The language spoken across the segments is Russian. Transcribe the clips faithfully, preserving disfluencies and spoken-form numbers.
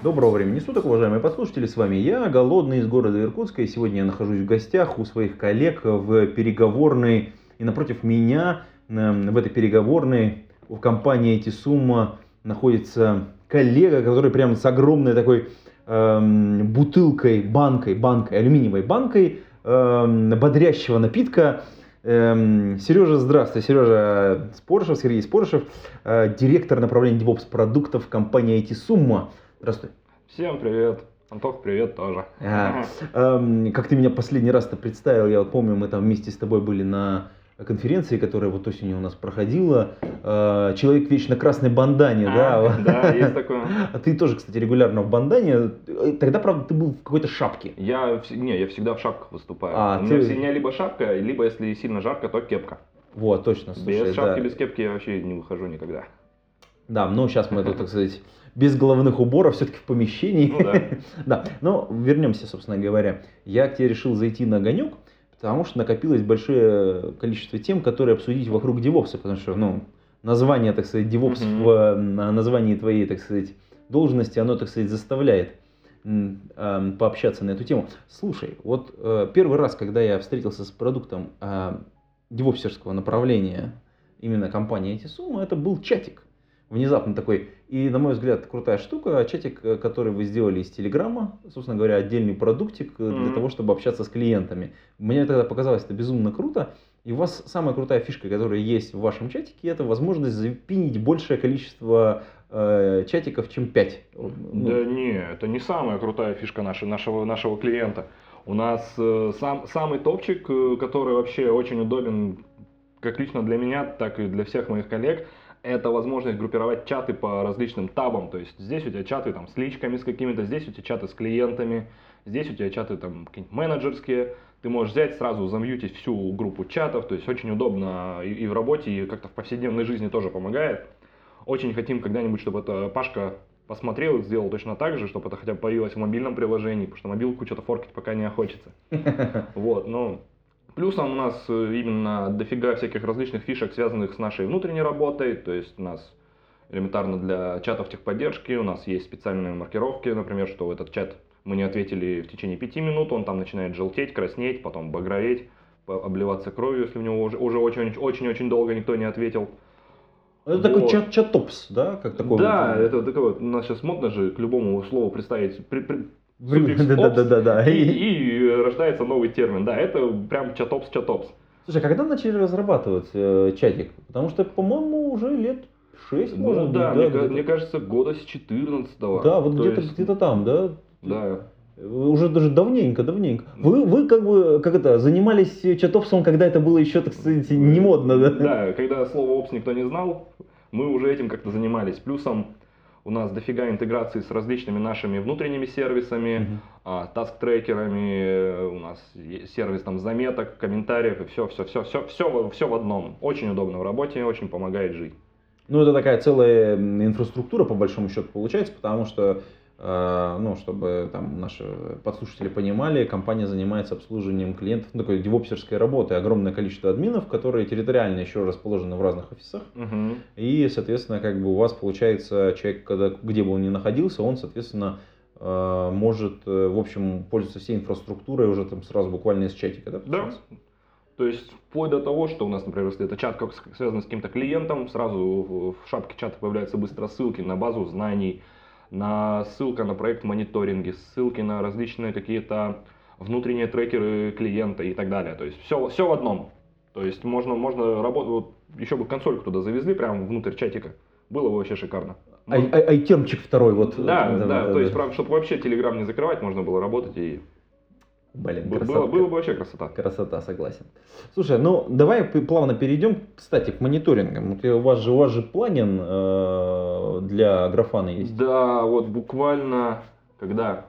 Доброго времени суток, уважаемые послушатели, с вами я, Голодный, из города Иркутска, и сегодня я нахожусь в гостях у своих коллег в переговорной, и напротив меня, в этой переговорной, в компании ITSUMMA находится коллега, который прямо с огромной такой эм, бутылкой, банкой, банкой, алюминиевой банкой эм, бодрящего напитка. Эм, Сережа, здравствуй. Сережа Спорышев, Сергей Спорышев, э, директор направления DevOps-продуктов компании ITSUMMA. Здравствуй. Всем привет. Антох, привет тоже. А, эм, как ты меня последний раз-то представил, я вот помню, мы там вместе с тобой были на... конференции, которая вот осенью у нас проходила, «Человек в вечно красной бандане», а, да? Да, есть такое. А ты тоже, кстати, регулярно в бандане. Тогда, правда, ты был в какой-то шапке. Я, не, я всегда в шапках выступаю. А, у меня ты... всегда либо шапка, либо, если сильно жарко, то кепка. Вот, точно. Слушай, без шапки, да. Без кепки я вообще не выхожу никогда. Да, ну сейчас мы, так сказать, без головных уборов, все-таки в помещении. Ну, да. Да, но вернемся, собственно говоря. Я к тебе решил зайти на огонек, потому что накопилось большое количество тем, которые обсудить вокруг девопса, потому что, ну, название, так сказать, девопс mm-hmm. в названии твоей, так сказать, должности, оно, так сказать, заставляет э, пообщаться на эту тему. Слушай, вот э, первый раз, когда я встретился с продуктом э, девопсерского направления именно компании ITSUMMA, это был чатик. Внезапно такой, и, на мой взгляд, крутая штука, чатик, который вы сделали из Телеграма, собственно говоря, отдельный продуктик для mm-hmm. того, чтобы общаться с клиентами. Мне тогда показалось это безумно круто, и у вас самая крутая фишка, которая есть в вашем чатике, это возможность запинить большее количество э, чатиков, чем пять. Ну, да не, это не самая крутая фишка наша, нашего, нашего клиента. У нас э, сам, самый топчик, который вообще очень удобен как лично для меня, так и для всех моих коллег, это возможность группировать чаты по различным табам, то есть здесь у тебя чаты там, с личками с какими-то, здесь у тебя чаты с клиентами, здесь у тебя чаты там, какие-нибудь менеджерские, ты можешь взять, сразу замьютить всю группу чатов, то есть очень удобно и, и в работе, и как-то в повседневной жизни тоже помогает. Очень хотим когда-нибудь, чтобы это Пашка посмотрел и сделал точно так же, чтобы это хотя бы появилось в мобильном приложении, потому что мобилку что-то форкать пока не охотится. Вот, ну... Плюсом у нас именно дофига всяких различных фишек, связанных с нашей внутренней работой, то есть у нас элементарно для чатов техподдержки у нас есть специальные маркировки, например, что в этот чат мы не ответили в течение пяти минут, он там начинает желтеть, краснеть, потом багроветь, обливаться кровью, если в него уже очень-очень долго никто не ответил. Это вот. Такой чат, чат-топс, да? Как такой да, вот. Это такое, у нас сейчас модно же к любому слову представить... При, при, Суппекс, да, да, да, да. И, и рождается новый термин. Да, это прям чатопс, чатопс. Слушай, а когда начали разрабатывать э, чатик? Потому что, по-моему, уже лет шесть, ну, может да, быть. Да, мне, мне кажется, года с четырнадцатого. Да, вот где-то, есть... где-то там, да? Да. Уже даже давненько, давненько. Вы, вы как бы как это, занимались чатопсом, когда это было еще, так сказать, не модно, да? Да, когда слово опс никто не знал, мы уже этим как-то занимались. Плюсом. У нас дофига интеграции с различными нашими внутренними сервисами, mm-hmm. таск-трекерами, у нас сервис там заметок, комментариев, и все, все, все, все, все, все в одном. Очень удобно в работе, очень помогает жить. Ну, это такая целая инфраструктура, по большому счету, получается, потому что, э, ну, чтобы там наши подслушатели понимали, компания занимается обслуживанием клиентов, ну, такой девопсерской работы, огромное количество админов, которые территориально еще расположены в разных офисах, угу. и, соответственно, как бы у вас получается человек, когда, где бы он ни находился, он, соответственно, э, может, в общем, пользоваться всей инфраструктурой уже там сразу буквально из чатика, да? Да. То есть, вплоть до того, что у нас, например, если это чат как связан с каким-то клиентом, сразу в шапке чата появляются быстро ссылки на базу знаний, на ссылка на проект мониторинга, ссылки на различные какие-то внутренние трекеры клиента и так далее. То есть, все, все в одном. То есть, можно, можно работать, вот еще бы консольку туда завезли, прямо внутрь чатика, было бы вообще шикарно. Можно... А, а, айтемчик второй вот. Да, да, да, да, да, то есть, прям, чтобы вообще Telegram не закрывать, можно было работать и... Блин, красота. Было бы вообще красота. Красота, согласен. Слушай, ну давай плавно перейдем, кстати, к мониторингам. У вас же, у вас же плагин э, для Grafana есть. Да, вот буквально, когда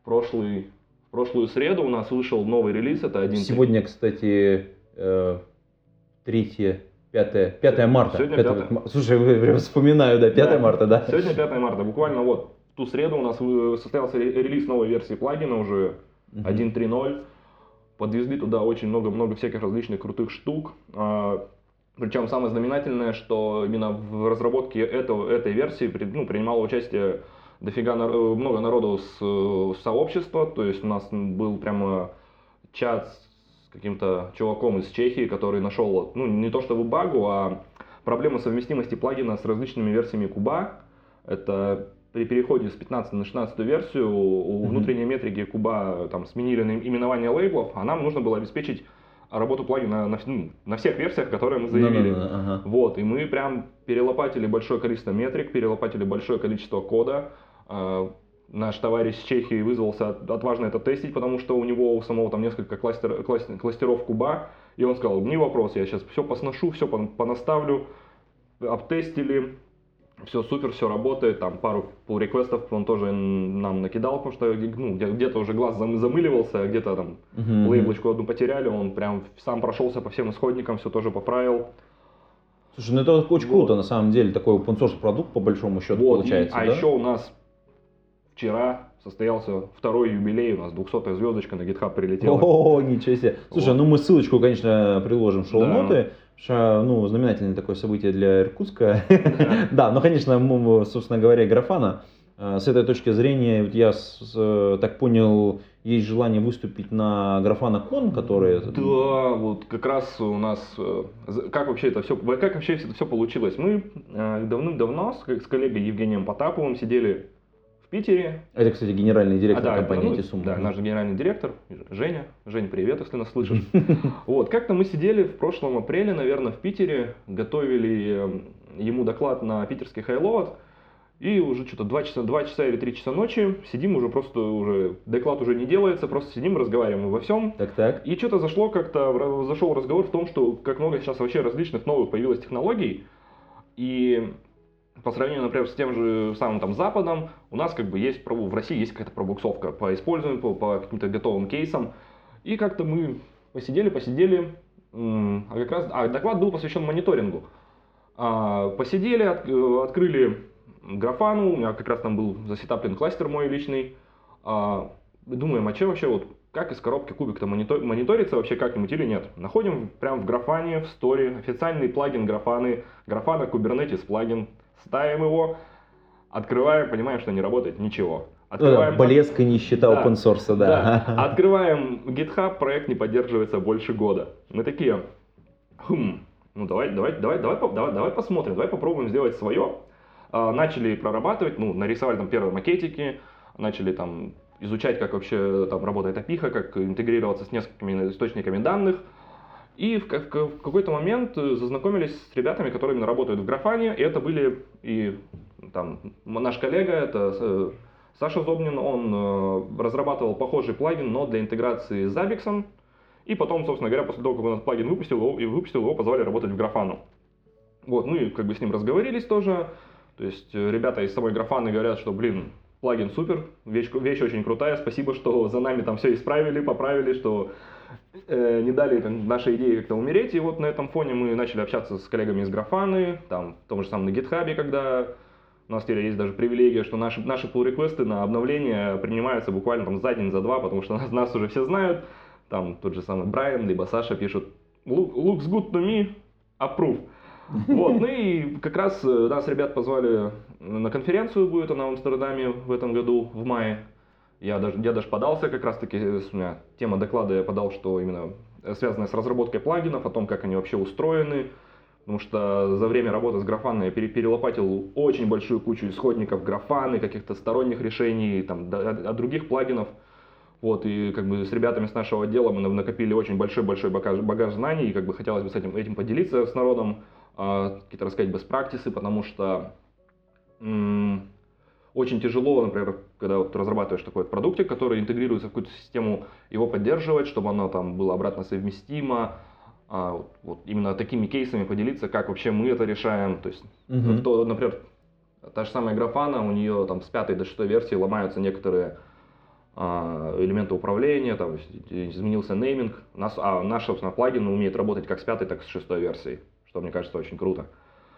в прошлый, В прошлую среду у нас вышел новый релиз, это один. Сегодня, кстати, третье, пятое, пятое марта. Сегодня пятое. Слушай, я вспоминаю, да, пятое марта, да. Сегодня пятое марта, буквально вот в ту среду у нас состоялся релиз новой версии плагина уже один точка три точка ноль. Подвезли туда очень много-много всяких различных крутых штук. Причем самое знаменательное, что именно в разработке этого, этой версии ну, принимало участие дофига много народу с, с сообщества. То есть у нас был прямо чат с каким-то чуваком из Чехии, который нашел ну, не то чтобы багу, а проблему совместимости плагина с различными версиями куба. Это при переходе с пятнадцатой на шестнадцатую версию у mm-hmm. внутренней метрики куба там, сменили именование лейблов, а нам нужно было обеспечить работу плагина на, на, на всех версиях, которые мы заявили. No, no, no, uh-huh. Вот, и мы прям перелопатили большое количество метрик, перелопатили большое количество кода. Э, наш товарищ с Чехии вызвался от, отважно это тестить, потому что у него у самого там несколько кластер, кластер, кластеров куба, и он сказал, не вопрос, я сейчас все посношу, все понаставлю, обтестили. Все супер, все работает, там пару пул-реквестов он тоже нам накидал, потому что ну, где-то уже глаз замыливался, где-то там uh-huh. лейблочку одну потеряли, он прям сам прошелся по всем исходникам, все тоже поправил. Слушай, ну это очень вот. Круто, на самом деле, такой open-source продукт по большому счету вот, получается, и, а да? еще у нас вчера состоялся второй юбилей, у нас двухсотая звездочка на GitHub прилетела. О, ничего себе. Слушай, вот. Ну мы ссылочку, конечно, приложим в шоу-ноты. Да. Ну, знаменательное такое событие для Иркутска. Да, да, но, конечно, мы, собственно говоря, Графана. С этой точки зрения, я так понял, есть желание выступить на GrafanaCon, который... Да, вот как раз у нас... Как вообще это все, как вообще это все получилось? Мы давным-давно с коллегой Евгением Потаповым сидели в Питере. Это, кстати, генеральный директор а, да, компании ай ти сумма. Да, наш генеральный директор, Женя. Жень, привет, если нас слышишь. Вот, как-то мы сидели в прошлом апреле, наверное, в Питере, готовили ему доклад на питерский Highload. И уже что-то два часа, два часа или три часа ночи сидим, уже просто уже доклад уже не делается, просто сидим, разговариваем обо всем. Так, так. И что-то зашло, как-то зашел разговор в том, что как много сейчас вообще различных новых появилось технологий. И... По сравнению, например, с тем же самым там Западом, у нас как бы есть, в России есть какая-то пробуксовка по использованию, по, по каким-то готовым кейсам. И как-то мы посидели, посидели, а, как раз, а доклад был посвящен мониторингу. А, посидели, от, открыли Графану, у меня как раз там был засетаплен кластер мой личный. А, думаем, а че вообще, вот, как из коробки кубик-то монитор, мониторится вообще как-нибудь или нет. Находим прямо в Графане, в сторе, официальный плагин Графаны, Grafana Kubernetes плагин. Ставим его, открываем, понимаем, что не работает ничего. Открываем... Блеск и нищета да, open source, да. да. Открываем GitHub, проект не поддерживается больше года. Мы такие, хм, ну давай, давай, давай, давай, давай, давай посмотрим, давай попробуем сделать свое. Начали прорабатывать, ну, нарисовали там первые макетики, начали там изучать, как вообще там работает эй пи ай, как интегрироваться с несколькими источниками данных. И в какой-то момент зазнакомились с ребятами, которые именно работают в Графане. И это были и там, наш коллега, это Саша Зобнин, он разрабатывал похожий плагин, но для интеграции с Zabbix. И потом, собственно говоря, после того, как он этот плагин выпустил, его, и выпустил, его позвали работать в Графану. Вот, ну и как бы с ним разговорились тоже. То есть ребята из самой Графаны говорят, что, блин, плагин супер, вещь, вещь очень крутая, спасибо, что за нами там все исправили, поправили, что... не дали нашей идее как-то умереть, и вот на этом фоне мы начали общаться с коллегами из Графаны, там, в том же самом на GitHub, когда у нас теперь есть даже привилегия, что наши, наши pull-реквесты на обновление принимаются буквально там за день, за два, потому что нас, нас уже все знают, там тот же самый Брайан, либо Саша пишут «Looks good to me, approve». Вот, ну и как раз нас ребят позвали на конференцию, будет она в Амстердаме в этом году, в мае. Я даже, я даже подался, как раз таки, у меня тема доклада я подал, что именно связанная с разработкой плагинов, о том, как они вообще устроены, потому что за время работы с Графаной я перелопатил очень большую кучу исходников Графаны, каких-то сторонних решений, там, от других плагинов, вот, и как бы с ребятами с нашего отдела мы накопили очень большой-большой багаж, багаж знаний, и как бы хотелось бы с этим, этим поделиться с народом, какие-то рассказать best practices, потому что... М- Очень тяжело, например, когда вот разрабатываешь такой вот продуктик, который интегрируется в какую-то систему, его поддерживать, чтобы оно там было обратно совместимо. А, вот, вот именно такими кейсами поделиться, как вообще мы это решаем. То есть, uh-huh. то, например, та же самая Grafana, у нее там с пятой до шестой версии ломаются некоторые элементы управления, там изменился нейминг. Нас, а наш, собственно, плагин умеет работать как с пятой, так и с шестой версией, что, мне кажется, очень круто.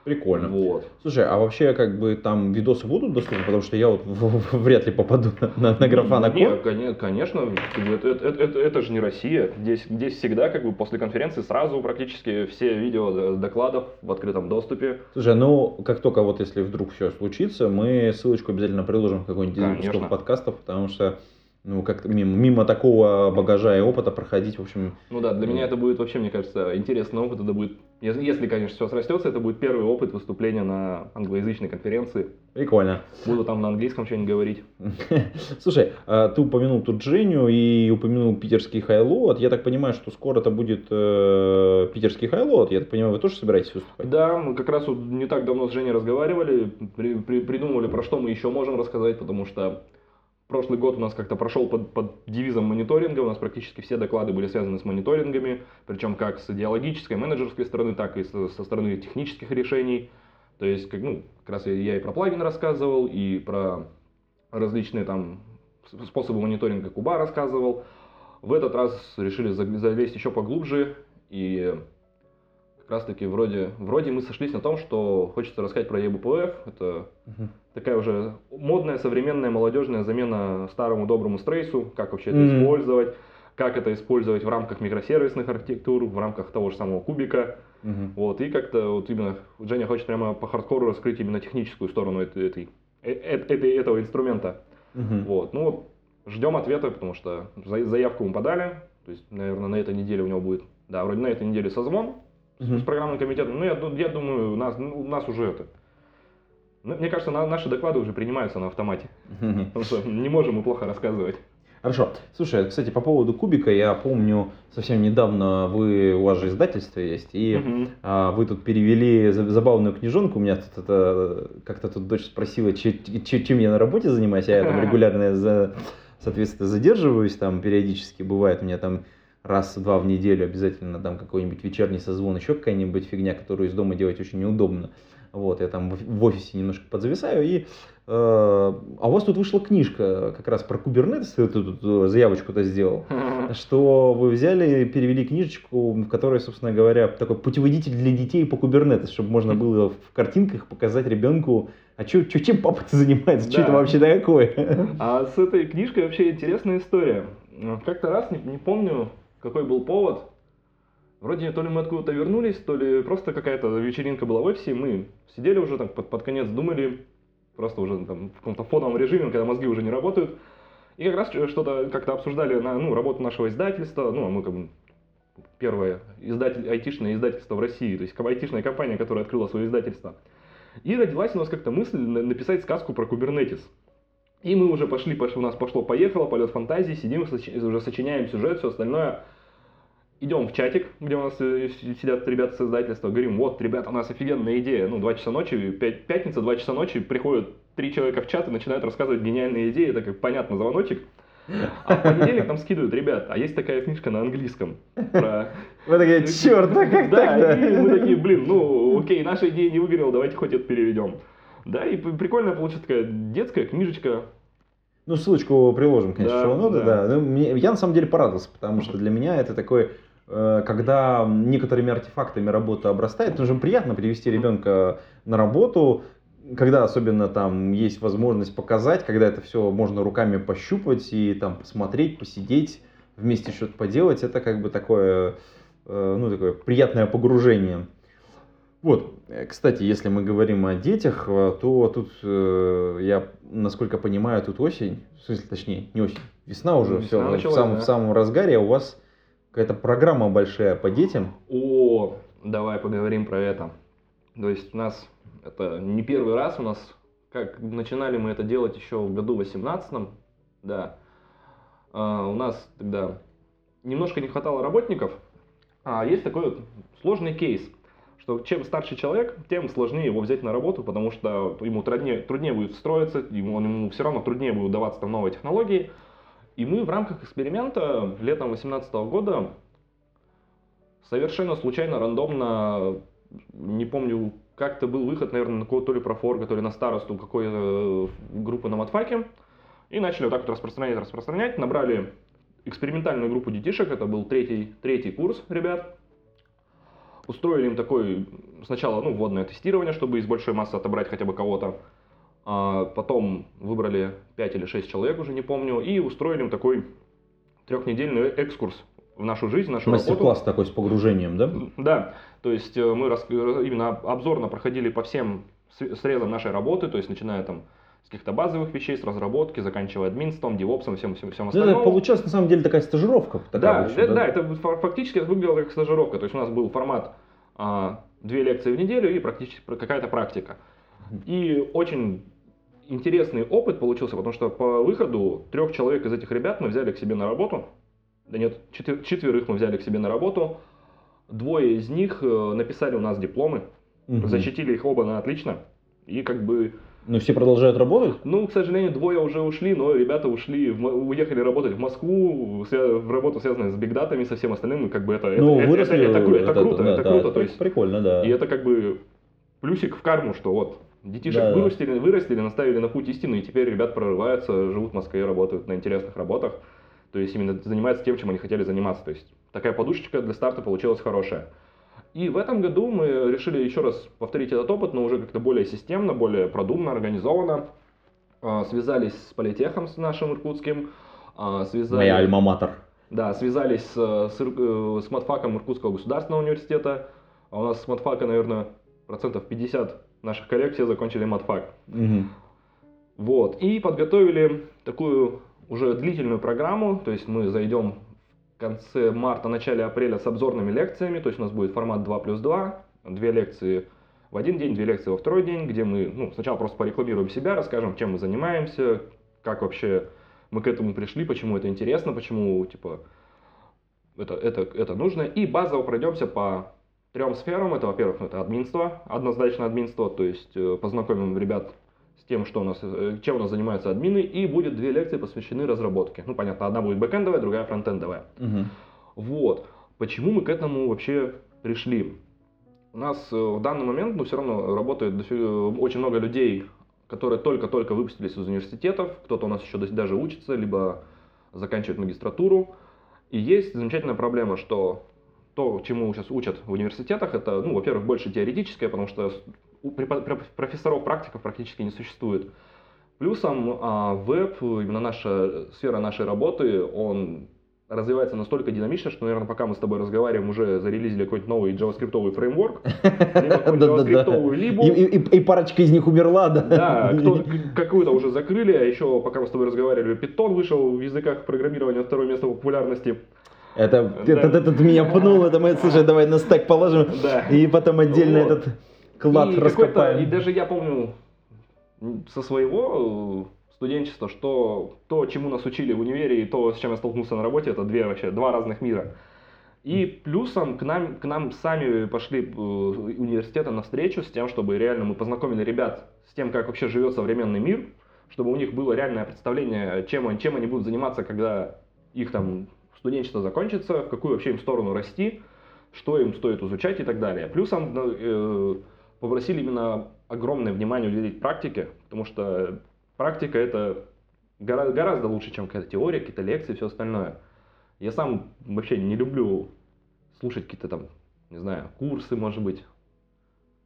Прикольно. Вот. Слушай, а вообще, как бы, там видосы будут доступны? Потому что я вот вряд ли попаду на, на GrafanaCon. Нет, конечно. Это, это, это, это же не Россия. Здесь, здесь всегда, как бы, после конференции сразу практически все видео докладов в открытом доступе. Слушай, ну, как только вот, если вдруг все случится, мы ссылочку обязательно приложим в какой-нибудь из выпусков подкастов, потому что... Ну, как мимо, мимо такого багажа и опыта проходить, в общем... Ну да, для ну... меня это будет вообще, мне кажется, интересный опыт. Это будет, если, если, конечно, все срастется, это будет первый опыт выступления на англоязычной конференции. Прикольно. Буду там на английском что-нибудь говорить. Слушай, ты упомянул тут Женю и упомянул питерский Highload. Я так понимаю, что скоро это будет э, питерский Highload. Я так понимаю, вы тоже собираетесь выступать? Да, мы как раз вот не так давно с Женей разговаривали, при, при, придумывали, про что мы еще можем рассказать, потому что... Прошлый год у нас как-то прошел под, под девизом мониторинга, у нас практически все доклады были связаны с мониторингами, причем как с идеологической, менеджерской стороны, так и со, со стороны технических решений. То есть, как, ну, как раз я и про плагин рассказывал, и про различные там способы мониторинга куба рассказывал. В этот раз решили залезть еще поглубже, и как раз таки вроде, вроде мы сошлись на том, что хочется рассказать про и бэ пэ эф. Это... Uh-huh. Такая уже модная, современная, молодежная замена старому доброму стрейсу, как вообще это mm-hmm. использовать, как это использовать в рамках микросервисных архитектур, в рамках того же самого кубика. Mm-hmm. Вот, и как-то вот именно Женя хочет прямо по хардкору раскрыть именно техническую сторону этой, этой, этой, этого инструмента. Mm-hmm. Вот, ну вот, ждем ответа, потому что заявку мы подали, то есть, наверное, на этой неделе у него будет, да, вроде на этой неделе созвон mm-hmm. с программным комитетом, ну я, я думаю, у нас, у нас уже это. Мне кажется, наши доклады уже принимаются на автомате, потому что не можем мы плохо рассказывать. Хорошо. Слушай, кстати, по поводу кубика, я помню, совсем недавно вы, у вас же издательство есть, и угу. а, вы тут перевели забавную книжонку, у меня тут это, как-то тут дочь спросила, че, че, чем я на работе занимаюсь, а я там регулярно, за, соответственно, задерживаюсь, там периодически бывает у меня там раз-два в неделю обязательно там какой-нибудь вечерний созвон, еще какая-нибудь фигня, которую из дома делать очень неудобно. Вот, я там в офисе немножко подзависаю. И, э, а у вас тут вышла книжка как раз про Kubernetes, ты тут заявочку-то сделал, что вы взяли и перевели книжечку, в которой, собственно говоря, такой путеводитель для детей по Kubernetes, чтобы можно было в картинках показать ребенку, а чё, чё, чем папа-то занимается, да. Что это вообще такое. А с этой книжкой вообще интересная история. Как-то раз, не, не помню, какой был повод, вроде то ли мы откуда-то вернулись, то ли просто какая-то вечеринка была в офисе, мы сидели уже там под, под конец, думали, просто уже там в каком-то фоновом режиме, когда мозги уже не работают, и как раз что-то как-то обсуждали, на, ну, работу нашего издательства, ну, а мы как бы первое издатель, айтишное издательство в России, то есть айтишная компания, которая открыла свое издательство, и родилась у нас как-то мысль написать сказку про Kubernetes. И мы уже пошли, пошло, у нас пошло-поехало, полет фантазии, сидим, уже сочиняем сюжет, все остальное. Идем в чатик, где у нас сидят ребята с издательства, говорим, вот, ребята, у нас офигенная идея. Ну, два часа ночи, пятница, два часа ночи, приходят три человека в чат и начинают рассказывать гениальные идеи, это как понятно, звоночек. А в понедельник нам скидывают, ребят, а есть такая книжка на английском. Про... Вы такие, черт, а как так? Да, и мы такие, блин, ну, окей, наша идея не выгорела, давайте хоть это переведем. Да, и прикольно получилась такая детская книжечка. Ну, ссылочку приложим, конечно, чего надо, да. Я, на самом деле, порадовался, потому что для меня это такой... Когда некоторыми артефактами работа обрастает, то же приятно привести ребенка на работу, когда особенно там есть возможность показать, когда это все можно руками пощупать и там посмотреть, посидеть, вместе что-то поделать, это как бы такое, ну, такое приятное погружение. Вот, кстати, если мы говорим о детях, то тут, я, насколько понимаю, тут осень, в смысле, точнее, не осень, весна уже, весна все, началась, в, самом, да. в самом разгаре, а у вас... Какая-то программа большая по детям. О, давай поговорим про это. То есть у нас это не первый раз, у нас, как начинали мы это делать еще в году восемнадцатом, да, а, у нас тогда немножко не хватало работников, а есть такой вот сложный кейс, что чем старше человек, тем сложнее его взять на работу, потому что ему труднее, труднее будет встроиться, ему, ему все равно труднее будет удаваться там новые технологии. И мы в рамках эксперимента летом две тысячи восемнадцатого года совершенно случайно, рандомно, не помню, как-то был выход, наверное, на кого-то, то ли про форга, то ли на старосту какой-то группы на матфаке. И начали вот так вот распространять, распространять. Набрали экспериментальную группу детишек, это был третий, третий курс ребят. Устроили им такое сначала ну, вводное тестирование, чтобы из большой массы отобрать хотя бы кого-то. А потом выбрали пять или шесть человек, уже не помню, и устроили им такой трехнедельный экскурс в нашу жизнь, в нашу работу. Мастер-класс такой с погружением, да? Да, то есть мы именно обзорно проходили по всем срезам нашей работы, то есть начиная там с каких-то базовых вещей, с разработки, заканчивая админством, девопсом, всем, всем, всем остальным. Это получалась на самом деле такая стажировка. Такая, да, общем, это, да, да, это фактически выглядело как стажировка, то есть у нас был формат а, две лекции в неделю и практически какая-то практика. И очень интересный опыт получился, потому что по выходу трех человек из этих ребят мы взяли к себе на работу. Да нет, четвер- четверых мы взяли к себе на работу. Двое из них написали у нас дипломы, угу. защитили их оба на отлично. И как бы... Но все продолжают работать? Ну, к сожалению, двое уже ушли, но ребята ушли, уехали работать в Москву, в работу, связанную с бигдатами, со всем остальным. И как бы это, ну, это, это, это, это, это круто, да, это да, круто. Это то есть, прикольно, да. И это как бы плюсик в карму, что вот... Детишек да, вырастили, да. вырастили, наставили на путь истины, и теперь ребят прорываются, живут в Москве, работают на интересных работах. То есть именно занимаются тем, чем они хотели заниматься. То есть такая подушечка для старта получилась хорошая. И в этом году мы решили еще раз повторить этот опыт, но уже как-то более системно, более продуманно, организованно. Связались с политехом, с нашим иркутским. Связались... Моя альма-матер. Да, связались с, с матфаком Иркутского государственного университета. А у нас с матфака, наверное, процентов пятьдесят наших коллег все закончили матфак. Угу. Вот. И подготовили такую уже длительную программу. То есть мы зайдем в конце марта, начале апреля с обзорными лекциями. То есть у нас будет формат два плюс два. Две лекции в один день, две лекции во второй день, где мы ну, сначала просто порекламируем себя, расскажем, чем мы занимаемся, как вообще мы к этому пришли, почему это интересно, почему типа это, это, это нужно. И базово пройдемся по... трем сферам. Это, во-первых, это админство, однозначно админство, то есть познакомим ребят с тем, что у нас, чем у нас занимаются админы, и будет две лекции посвящены разработке. Ну, понятно, одна будет бэкэндовая, другая фронтендовая. Угу. Вот. Почему мы к этому вообще пришли? У нас в данный момент, ну, все равно работает очень много людей, которые только-только выпустились из университетов, кто-то у нас еще даже учится, либо заканчивает магистратуру. И есть замечательная проблема, что то, чему сейчас учат в университетах, это, ну, во-первых, больше теоретическое, потому что профессоров, практиков практически не существует. Плюсом а, веб, именно наша сфера нашей работы, он развивается настолько динамично, что, наверное, пока мы с тобой разговариваем, уже зарелизили какой-нибудь новый джаваскриптовый фреймворк, и парочка из них умерла, да? Да, какую-то уже закрыли, а еще, пока мы с тобой разговаривали, Python вышел в языках программирования второе место по популярности. Это, да. этот, этот меня пнул, это мы, слушай, давай на стек положим, да. и потом отдельно вот. этот клад и раскопаем. И даже я помню со своего студенчества, что то, чему нас учили в универе, и то, с чем я столкнулся на работе, это две вообще, два разных мира. И плюсом к нам, к нам сами пошли университеты навстречу с тем, чтобы реально мы познакомили ребят с тем, как вообще живет современный мир, чтобы у них было реальное представление, чем, чем они будут заниматься, когда их там... студенчество закончится, в какую вообще им сторону расти, что им стоит изучать и так далее. Плюсом э, попросили именно огромное внимание уделить практике, потому что практика это гора- гораздо лучше, чем какая-то теория, какие-то лекции и все остальное. Я сам вообще не люблю слушать какие-то там, не знаю, курсы, может быть,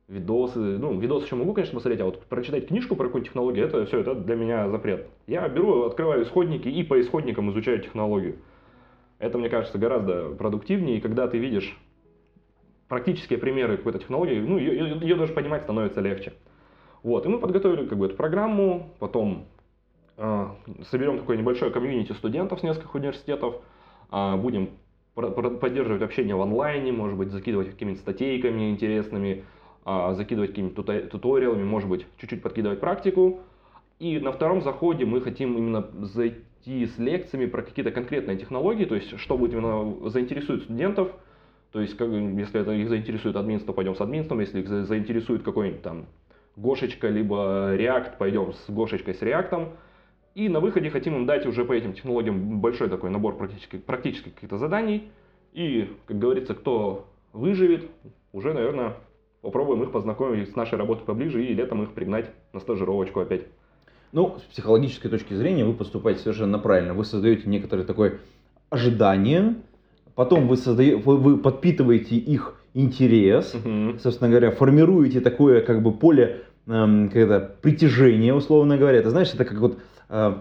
видосы. Ну, видосы еще могу, конечно, посмотреть, а вот прочитать книжку про какую-нибудь технологию, это все, это для меня запрет. Я беру, открываю исходники и по исходникам изучаю технологию. Это, мне кажется, гораздо продуктивнее, и когда ты видишь практические примеры какой-то технологии, ну, ее, ее, ее даже понимать становится легче. Вот, и мы подготовили как бы, эту программу, потом э, соберем такое небольшое комьюнити студентов с нескольких университетов, э, будем про- про- поддерживать общение в онлайне, может быть, закидывать какими-то статейками интересными, э, закидывать какими-то тута- туториалами, может быть, чуть-чуть подкидывать практику. И на втором заходе мы хотим именно зайти с лекциями про какие-то конкретные технологии, то есть что будет именно заинтересует студентов, то есть как, если это их заинтересует админство, пойдем с админством, если их заинтересует какой-нибудь там Гошечка, либо React, пойдем с Гошечкой, с React, и на выходе хотим им дать уже по этим технологиям большой такой набор практических, практических каких-то заданий, и, как говорится, кто выживет, уже, наверное, попробуем их познакомить с нашей работой поближе и летом их пригнать на стажировочку опять. Ну, с психологической точки зрения вы поступаете совершенно правильно. Вы создаете некоторое такое ожидание, потом вы, создаете, вы подпитываете их интерес, uh-huh. собственно говоря, формируете такое как бы поле эм, притяжения, условно говоря. Это, знаешь, это как вот... Э,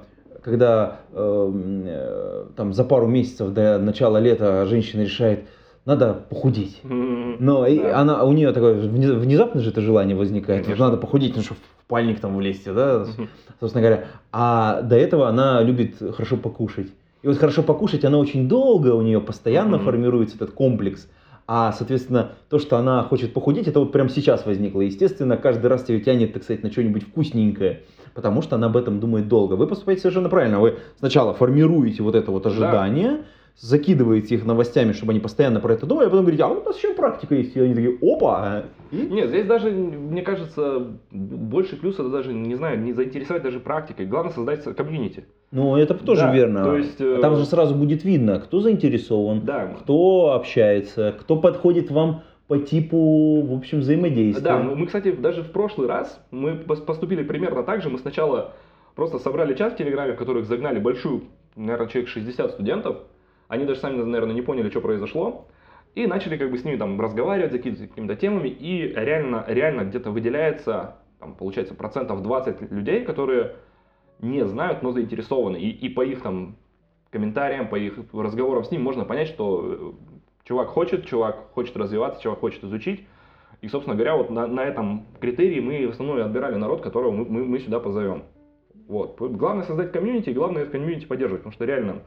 когда э, там за пару месяцев до начала лета женщина решает, надо похудеть. Но и она, у нее такое внезапно же это желание возникает. Конечно. Надо похудеть, ну что в пальник там влезть, да, собственно говоря. А до этого она любит хорошо покушать. И вот хорошо покушать, она очень долго, у нее постоянно mm-hmm. формируется этот комплекс. А, соответственно, то, что она хочет похудеть, это вот прямо сейчас возникло. Естественно, каждый раз тебя тянет, так сказать, на что-нибудь вкусненькое, потому что она об этом думает долго. Вы поступаете совершенно правильно. Вы сначала формируете вот это вот ожидание, да. закидываете их новостями, чтобы они постоянно про это думали, а потом говорите, а у нас еще практика есть. И они такие, опа! И... Нет, здесь даже, мне кажется, больше плюс это даже, не знаю, не заинтересовать даже практикой. Главное создать комьюнити. Ну, это тоже да, верно. То есть, э... Там же сразу будет видно, кто заинтересован, да. кто общается, кто подходит вам по типу, в общем, взаимодействия. Да, мы, кстати, даже в прошлый раз мы поступили примерно так же. Мы сначала просто собрали чат в Телеграме, в которых загнали большую, наверное, человек шестьдесят студентов. Они даже сами, наверное, не поняли, что произошло. И начали как бы с ними там разговаривать, закидывать какими-то темами. И реально, реально где-то выделяется, там, получается, процентов двадцать людей, которые... не знают, но заинтересованы. И, и по их там комментариям, по их разговорам с ним можно понять, что чувак хочет, чувак хочет развиваться, чувак хочет изучить. И, собственно говоря, вот на, на этом критерии мы в основном отбирали народ, которого мы, мы, мы сюда позовем. Вот. Главное создать комьюнити, и главное это комьюнити поддерживать, потому что реально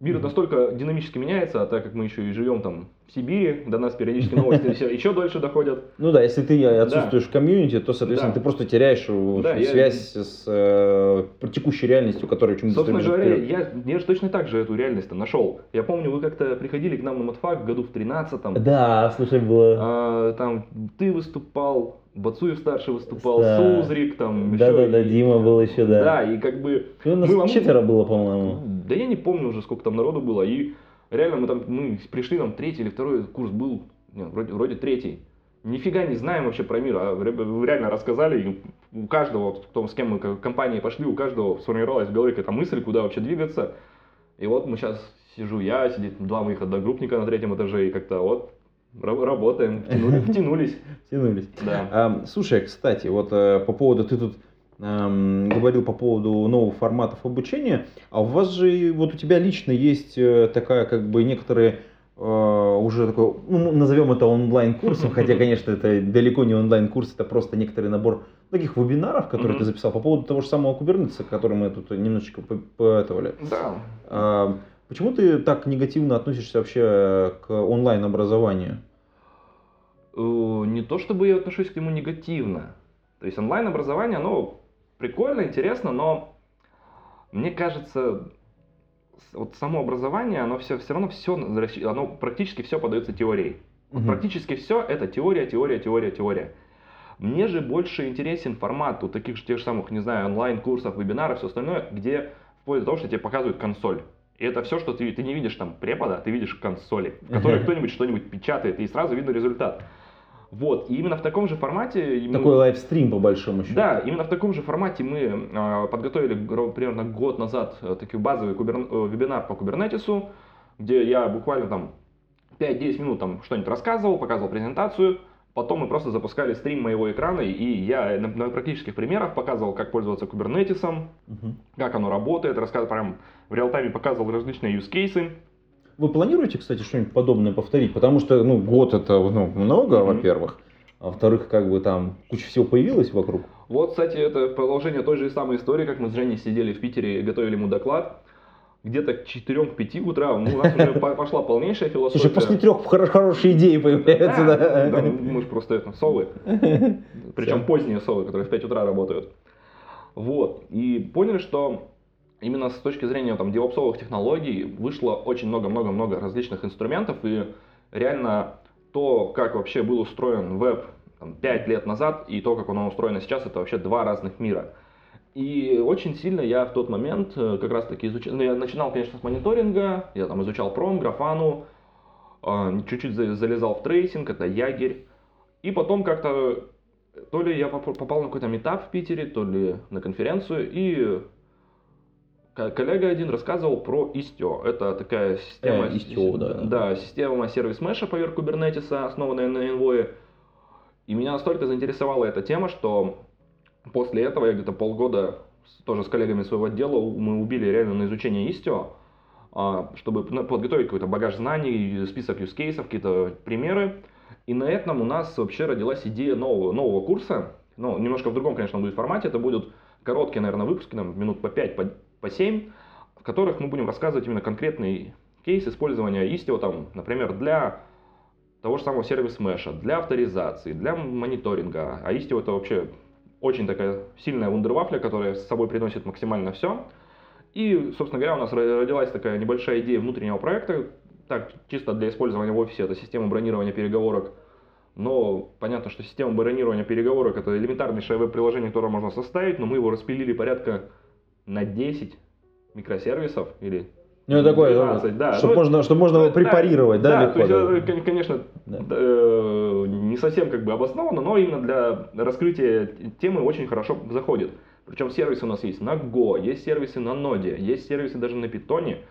мир настолько динамически меняется, а так как мы еще и живем там в Сибири, до нас периодически новости все еще дольше доходят. Ну да, если ты отсутствуешь да. в комьюнити, то, соответственно, да. ты просто теряешь да, общем, я... связь с э, текущей реальностью, которая чем-то собственно говоря, я, я же точно так же эту реальность нашел. Я помню, вы как-то приходили к нам на матфак году в тринадцатом. Да, слушай, было. А, там ты выступал, Бацуев-старший выступал, да. Сузрик, там да, еще. Да-да-да, Дима был еще, да. Да, и как бы... И у нас мы, четверо было, по-моему. Да я не помню уже, сколько там народу было, и реально мы там мы пришли, там третий или второй курс был, нет, вроде, вроде третий. Нифига не знаем вообще про мир, а реально рассказали, и у каждого, кто, с кем мы в компании пошли, у каждого сформировалась в голове какая-то мысль, куда вообще двигаться. И вот мы сейчас, сижу я, сидит два моих одногруппника на третьем этаже, и как-то вот... Работаем, втянули, втянулись. Втянулись. Да. А, слушай, кстати, вот э, по поводу, ты тут э, говорил по поводу новых форматов обучения, а у вас же, вот у тебя лично есть э, такая, как бы, некоторые э, уже такой, ну, назовем это онлайн-курсом, хотя, конечно, это далеко не онлайн-курс, это просто некоторый набор таких вебинаров, которые mm-hmm. ты записал по поводу того же самого Kubernetes, который мы тут немножечко поэтовали. Да. А, почему ты так негативно относишься вообще к онлайн-образованию? Не то чтобы я отношусь к нему негативно. То есть онлайн-образование, оно прикольно, интересно, но мне кажется, вот само образование, оно все, все равно все, оно практически все поддается теорией. Угу. Практически все это теория, теория, теория, теория. Мне же больше интересен формат у таких же тех же самых, не знаю, онлайн-курсов, вебинаров, все остальное, где в пользу того, что тебе показывают консоль. И это все, что ты, ты не видишь там препода, ты видишь консоли, в которой кто-нибудь что-нибудь печатает, и сразу видно результат. Вот, и именно в таком же формате... Такой лайвстрим, по большому счету. Да, именно в таком же формате мы э, подготовили примерно год назад э, такой базовый кубер... э, вебинар по Kubernetes, где я буквально там пять-десять минут там что-нибудь рассказывал, показывал презентацию, потом мы просто запускали стрим моего экрана, и я на, на практических примерах показывал, как пользоваться Kubernetes, угу. как оно работает, рассказывал прям... В реал-тайме показывал различные юзкейсы. Вы планируете, кстати, что-нибудь подобное повторить? Потому что, ну, год это ну, много, mm-hmm. во-первых. А во-вторых, как бы там куча всего появилось вокруг. Вот, кстати, это продолжение той же самой истории, как мы с Женей сидели в Питере и готовили ему доклад. Где-то к четырем-пяти утра у нас уже пошла полнейшая философия. Слушай, после трех хорошие идеи появляются. Да, мы же просто совы. Причем поздние совы, которые в пять утра работают. Вот, и поняли, что... Именно с точки зрения там девопсовых технологий вышло очень много-много-много различных инструментов, и реально то, как вообще был устроен веб там, пять лет назад, и то, как оно устроено сейчас, это вообще два разных мира. И очень сильно я в тот момент как раз таки изучал, ну я начинал, конечно, с мониторинга, я там изучал пром, графану, чуть-чуть залезал в трейсинг, это ягерь, и потом как-то То ли я попал на какой-то митап в Питере, то ли на конференцию, и коллега один рассказывал про Istio. Это такая система, э, Istio, да, да. Да, система сервис-меша поверх Кубернетиса, основанная на Envoy. И меня настолько заинтересовала эта тема, что после этого я где-то полгода тоже с коллегами своего отдела мы убили реально на изучение Istio, чтобы подготовить какой-то багаж знаний, список юзкейсов, какие-то примеры. И на этом у нас вообще родилась идея нового, нового курса. Ну, немножко в другом, конечно, будет формате. Это будут короткие, наверное, выпуски, там, минут по пять, по, по семь, в которых мы будем рассказывать именно конкретный кейс использования Istio, там, например, для того же самого сервис-меша, для авторизации, для мониторинга. А Istio — это вообще очень такая сильная вундервафля, которая с собой приносит максимально все. И, собственно говоря, у нас родилась такая небольшая идея внутреннего проекта, так, чисто для использования в офисе, это система бронирования переговорок. Но понятно, что система бронирования переговорок — это элементарнейшее веб-приложение, которое можно составить, но мы его распилили порядка на десять микросервисов или ну, такое, двенадцать. Да, чтобы, ну, можно, чтобы можно его препарировать. Да, да, легко, то есть, да. Это, конечно, да. Э, не совсем как бы обосновано, но именно для раскрытия темы очень хорошо заходит. Причем сервисы у нас есть на Go, есть сервисы на Node, есть сервисы даже на Питоне.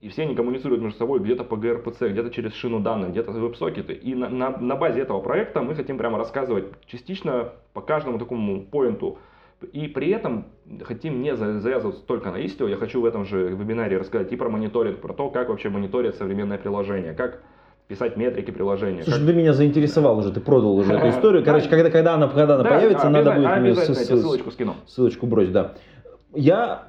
И все они коммуницируют между собой где-то по джи ар пи си, где-то через шину данных, где-то веб-сокеты. И на, на, на базе этого проекта мы хотим прямо рассказывать частично по каждому такому поинту. И при этом хотим не завязываться только на Istio. Я хочу в этом же вебинаре рассказать и про мониторинг, про то, как вообще мониторить современное приложение, как писать метрики приложения. Слушай, как... ты меня заинтересовал уже, ты продал уже эту историю. Короче, когда она появится, надо будет мне ссылочку скину. Ссылочку брось, да. Я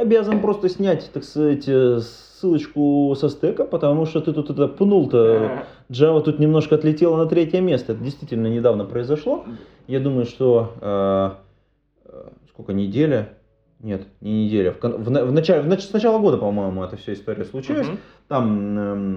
обязан просто снять, так сказать, ссылочку со стека, потому что ты тут это пнул-то. Java тут немножко отлетела на третье место. Это действительно недавно произошло. Я думаю, что э, сколько, неделя? Нет, не неделя. В, в, в начале, в, с начала года, по-моему, эта вся история случилась. Uh-huh. Там э,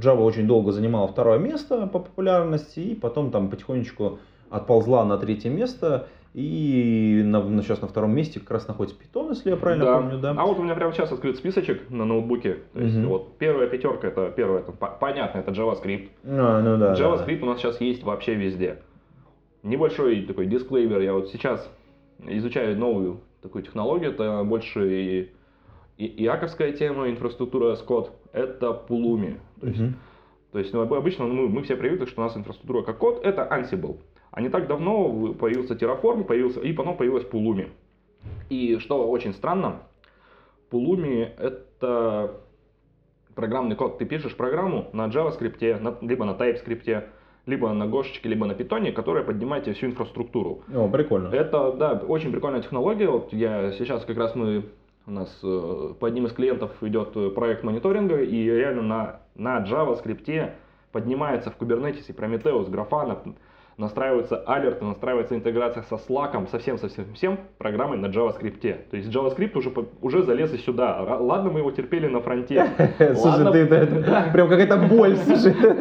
Java очень долго занимала второе место по популярности, и потом там потихонечку отползла на третье место. И на, на, сейчас на втором месте как раз находится Python, если я правильно да. помню, да. А вот у меня прямо сейчас открыт списочек на ноутбуке. То есть угу. вот первая пятерка, это первая, это, понятно, это JavaScript. А, ну да, JavaScript да, да. у нас сейчас есть вообще везде. Небольшой такой дисклеймер. Я вот сейчас изучаю новую такую технологию. Это больше и, и, и аковская тема, инфраструктура as code. Это Pulumi. То есть, угу. то есть ну, обычно мы, мы все привыкли, что у нас инфраструктура как код, это Ansible. А не так давно появился Terraform, появился, и потом появилась Pulumi. И что очень странно, Pulumi — это программный код. Ты пишешь программу на JavaScript, на, либо на TypeScript, либо на Гошечке, либо на Python, которая поднимает тебе всю инфраструктуру. О, прикольно. Это, да, очень прикольная технология. Вот я сейчас как раз мы, у нас по одним из клиентов идет проект мониторинга, и реально на, на JavaScript поднимается в Kubernetes, Prometheus, Grafana, настраиваются алерты, настраивается интеграция со Slack, со всем-совсем-всем программой на JavaScript. То есть JavaScript уже, уже залез и сюда. Ладно, мы его терпели на фронте. Слушай, это прям какая-то боль, слушай. Ну, блин,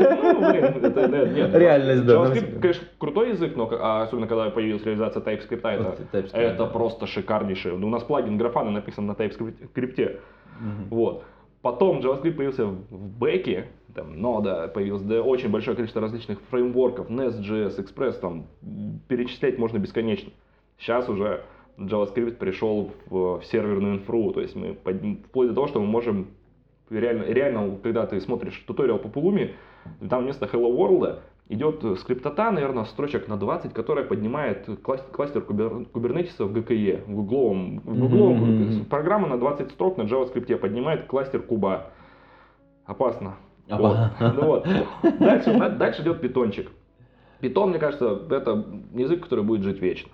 это нет. Реальность, да. JavaScript, конечно, крутой язык, но особенно когда появилась реализация TypeScript, это просто шикарнейший. У нас плагин Grafana написан на TypeScript. Вот. Потом JavaScript появился в бэке, там, нода, появилось да, очень большое количество различных фреймворков, NestJS, Express, там, перечислять можно бесконечно. Сейчас уже JavaScript пришел в, в серверную инфру, то есть мы, вплоть до того, что мы можем, реально, реально когда ты смотришь туториал по Pulumi, там вместо Hello World идет скриптота, наверное, строчек на двадцать, которая поднимает кластер, кластер кубер, кубернетиса в джи кей и, в гугловом, в гугловом mm-hmm. программа на двадцать строк на JavaScript поднимает кластер куба. Опасно. Вот. Ну, вот. Дальше, дальше идет питончик. Питон, мне кажется, это язык, который будет жить вечно.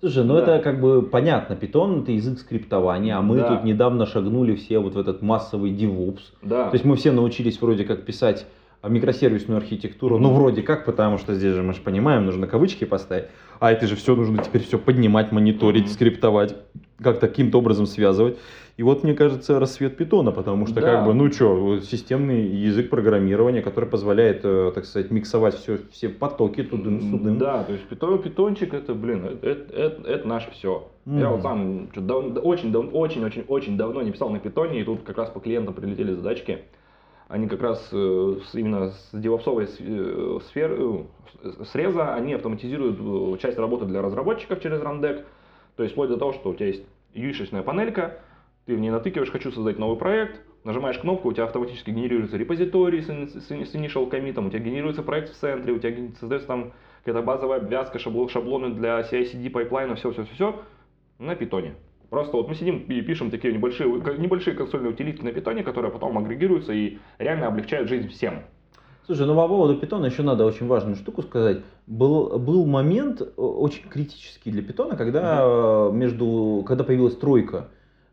Слушай, ну да. это как бы понятно, Python — это язык скриптования, а мы да. тут недавно шагнули все вот в этот массовый DevOps. Да. То есть мы все научились вроде как писать микросервисную архитектуру, ну вроде как, потому что здесь же мы же понимаем, нужно кавычки поставить, а это же все нужно теперь все поднимать, мониторить, mm-hmm. скриптовать, как-то каким-то образом связывать. И вот, мне кажется, рассвет Питона, потому что, да. как бы, ну что, системный язык программирования, который позволяет, так сказать, миксовать все, все потоки тудым-судым. Да, то есть питон, питончик, это, блин, это, это, это, это наше все. Mm-hmm. Я вот сам очень-очень-очень-очень давно не писал на питоне, и тут как раз по клиентам прилетели задачки. они как раз именно с девопсовой сферы, среза, они автоматизируют часть работы для разработчиков через рандек. То есть вплоть до того, что у тебя есть юишечная панелька, ты в ней натыкиваешь «хочу создать новый проект», нажимаешь кнопку, у тебя автоматически генерируется репозиторий с initial коммитом, у тебя генерируется проект в центре, у тебя создается там какая-то базовая обвязка, шаблоны для си ай си ди пайплайна, все-все-все на питоне. Просто вот мы сидим и пишем такие небольшие, небольшие консольные утилитки на питоне, которые потом агрегируются и реально облегчают жизнь всем. Слушай, ну по поводу питона еще надо очень важную штуку сказать. Был, был момент очень критический для питона, когда, mm-hmm. между, когда появилась тройка.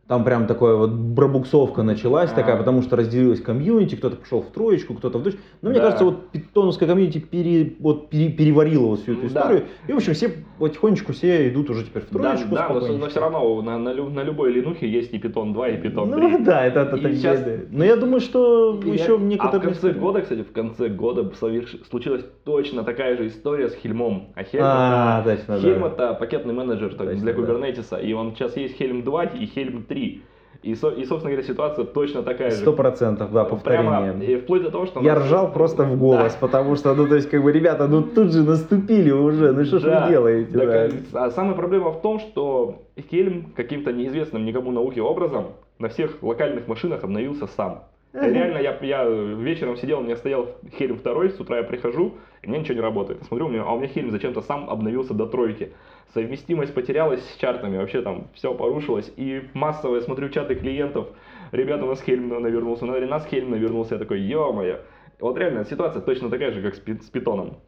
Там прям такая вот пробуксовка началась, а-а-а. такая, потому что разделилась комьюнити, кто-то пошел в троечку, кто-то в двоечку. Но да. мне кажется, вот питоновская комьюнити пере, вот, пере, переварила вот всю эту историю. Да. И в общем все потихонечку все идут уже теперь в троечку. Да, да, но, но все равно на, на, на любой линухе есть и питон два, и питон три. Ну да, это, это так сейчас... да. Но я думаю, что и еще я... некоторые... А в конце места... года, кстати, в конце года случилась точно такая же история с Хельмом. А Хельм, а, это... Точно, Хельм да. это пакетный менеджер так, точно, для Кубернетиса. Да. И он сейчас есть Хельм два и Хельм три. И, и, собственно говоря, ситуация точно такая же. сто процентов, да, повторение. Прямо, вплоть до того, что... Я нас... ржал просто в голос, да. потому что, ну, то есть, как бы, ребята, ну, тут же наступили уже, ну, что да. ж вы делаете? Так, да. а самая проблема в том, что Хельм каким-то неизвестным никому науке образом на всех локальных машинах обновился сам. Реально, я, я вечером сидел, у меня стоял Хельм два, с утра я прихожу, и мне ничего не работает. Смотрю, у меня, а у меня Хельм зачем-то сам обновился до тройки. Совместимость потерялась с чартами, вообще там все порушилось. И массово я смотрю чаты клиентов, ребята, у нас Хельм навернулся, у нас Хельм навернулся, я такой, ё-моё. Вот реально, ситуация точно такая же, как с питоном.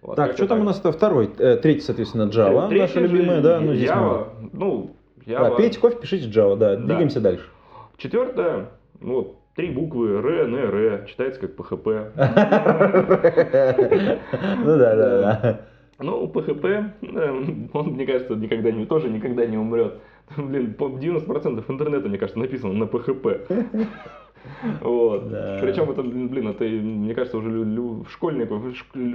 Вот, так, что там так. у нас-то второй, э, третий, соответственно, Java, третий наша любимая, да? Ну, здесь Java, мы... ну, Java. Да, пейте кофе, пишите Java, да, да. двигаемся дальше. Четвертое. Ну вот, три буквы Р, Н, Р, читается как ПХП. Ну да, да, да. Ну, ПХП, он, мне кажется, никогда не, тоже никогда не умрет. Блин, девяносто процентов интернета, мне кажется, написано на ПХП. Вот. Да. Причем это, блин, это, мне кажется, уже школьников,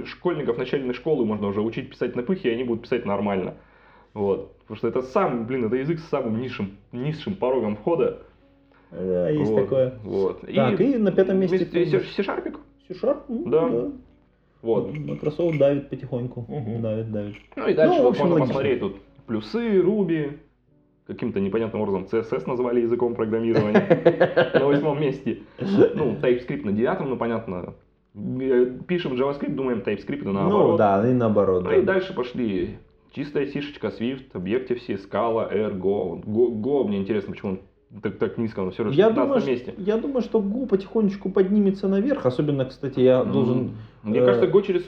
школьников начальной школы можно уже учить писать на пыхе, и они будут писать нормально. Вот. Потому что это сам, блин, это язык с самым низшим, низшим порогом входа. Да, есть вот, такое. Вот. Так, и, и на пятом месте... C-Sharp? C-Sharp? Ну, да. да. Вот. Microsoft давит потихоньку. Угу. Давит, давит. Ну и дальше ну, вот общем, можно логично. Посмотреть тут плюсы, Ruby, каким-то непонятным образом си эс эс назвали языком программирования на восьмом месте. Ну, TypeScript на девятом, ну понятно. Пишем JavaScript, думаем TypeScript наоборот. Ну да, и наоборот. Ну и дальше пошли чистая сишечка, Swift, Objective-C, Scala, R, Go. Go, мне интересно, почему он... Так, так низко, но все равно я думаю, на месте. Я думаю, что Go потихонечку поднимется наверх. Особенно, кстати, я должен... Мне э... кажется, Go через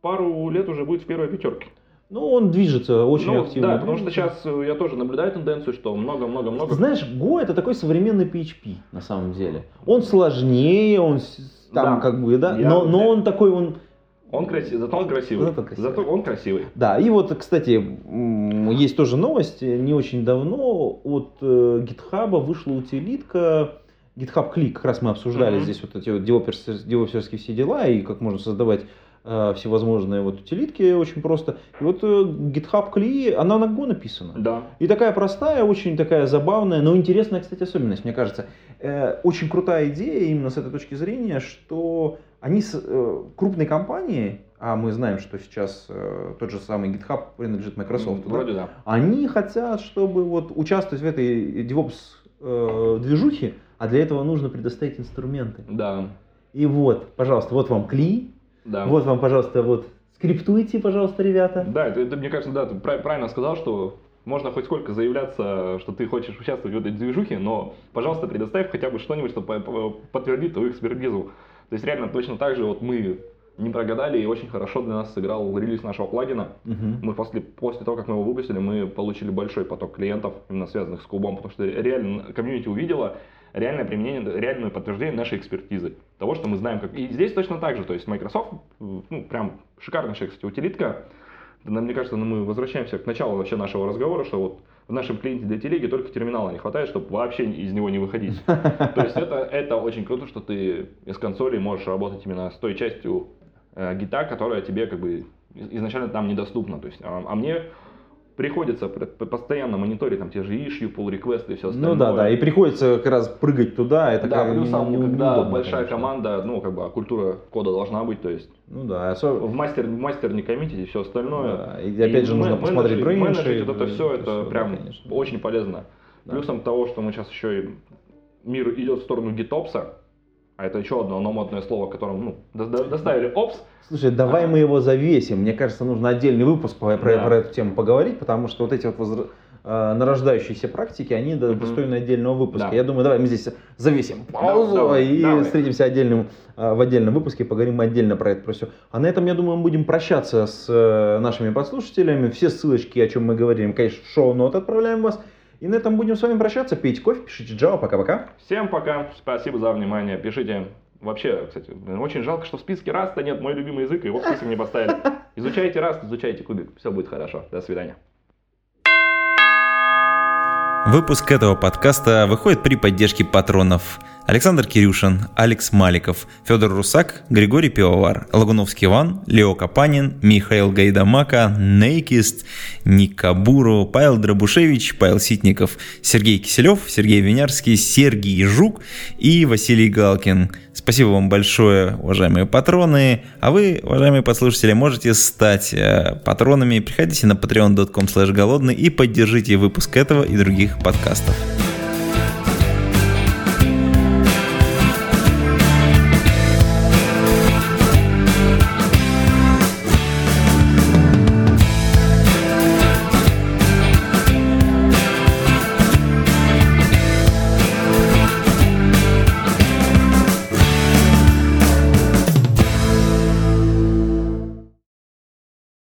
пару лет уже будет в первой пятерке. Ну, он движется очень ну, активно. Да, потому что сейчас я тоже наблюдаю тенденцию, что много-много-много... Знаешь, Go это такой современный пи эйч пи на самом деле. Он сложнее, он там да. как бы, да? Я, но, но он такой, он... Он красивый, зато он красивый. Зато красивый. Зато он красивый. Да, и вот, кстати, есть тоже новость. Не очень давно от GitHub вышла утилитка GitHub си эл ай. Как раз мы обсуждали mm-hmm. здесь вот эти вот девоперские все дела и как можно создавать э, всевозможные вот утилитки очень просто. И вот э, GitHub си эл ай, она на Go написана. Да. И такая простая, очень такая забавная, но интересная, кстати, особенность, мне кажется. Э, очень крутая идея именно с этой точки зрения, что... Они с э, крупной компанией, а мы знаем, что сейчас э, тот же самый GitHub принадлежит Microsoft, вроде да? Да. Они хотят, чтобы вот участвовать в этой DevOps-движухе, э, а для этого нужно предоставить инструменты. Да. И вот, пожалуйста, вот вам си эл ай, да. вот вам, пожалуйста, вот скриптуйте, пожалуйста, ребята. Да, это, это мне кажется, да, ты правильно сказал, что можно хоть сколько заявляться, что ты хочешь участвовать в этой движухе, но, пожалуйста, предоставь хотя бы что-нибудь, что подтвердит твою экспертизу. То есть реально точно так же вот мы не прогадали и очень хорошо для нас сыграл релиз нашего плагина. Uh-huh. Мы после, после того, как мы его выпустили, мы получили большой поток клиентов, именно связанных с клубом, потому что реально комьюнити увидела реальное применение, реальное подтверждение нашей экспертизы. Того, что мы знаем, как. И здесь точно так же. То есть Microsoft, ну прям шикарная, кстати, утилитка. Мне кажется, мы возвращаемся к началу вообще нашего разговора, что вот в нашем клиенте для телеги только терминала не хватает, чтобы вообще из него не выходить. То есть это, это очень круто, что ты из консоли можешь работать именно с той частью э, гита, которая тебе как бы изначально там недоступна. То есть, а, а мне приходится постоянно мониторить там те же issue, pull request и все остальное. Ну да, да, и приходится как раз прыгать туда. Это да, плюсом, когда большая конечно. команда, ну как бы культура кода должна быть, то есть. Ну да, особенно в мастер, в мастер не коммитить и все остальное. Да, и опять и же нужно посмотреть менеджер, менеджер, менеджер, вот это все, это все, прям конечно. очень полезно. Да. Плюсом того, что мы сейчас еще и мир идет в сторону GitOps'а. А это еще одно модное слово, которым ну, доставили опс. Слушай, давай а... мы его завесим. Мне кажется, нужно отдельный выпуск про, про, да. про эту тему поговорить, потому что вот эти вот возра... э, нарождающиеся практики, они mm-hmm. достойны отдельного выпуска. Да. Я думаю, давай мы здесь завесим паузу давай, и давай. встретимся отдельным, э, в отдельном выпуске, поговорим отдельно про это про все. А на этом, я думаю, мы будем прощаться с э, нашими подслушателями. Все ссылочки, о чем мы говорили, конечно, в шоу-нот отправляем вас. И на этом будем с вами прощаться. Пейте кофе, пишите Java. Пока-пока. Всем пока. Спасибо за внимание. Пишите. Вообще, кстати, очень жалко, что в списке Раста нет. Мой любимый язык, его в список не поставили. Изучайте Раст, изучайте Кубик. Все будет хорошо. До свидания. Выпуск этого подкаста выходит при поддержке патронов. Александр Кирюшин, Алекс Маликов, Федор Русак, Григорий Пивовар, Лагуновский Иван, Лео Капанин, Михаил Гайдамака, Нейкист, Никабуру, Павел Дробушевич, Павел Ситников, Сергей Киселев, Сергей Винярский, Сергей Жук и Василий Галкин. Спасибо вам большое, уважаемые патроны. А вы, уважаемые послушатели, можете стать патронами. Приходите на patreon.com slash голодный и поддержите выпуск этого и других подкастов.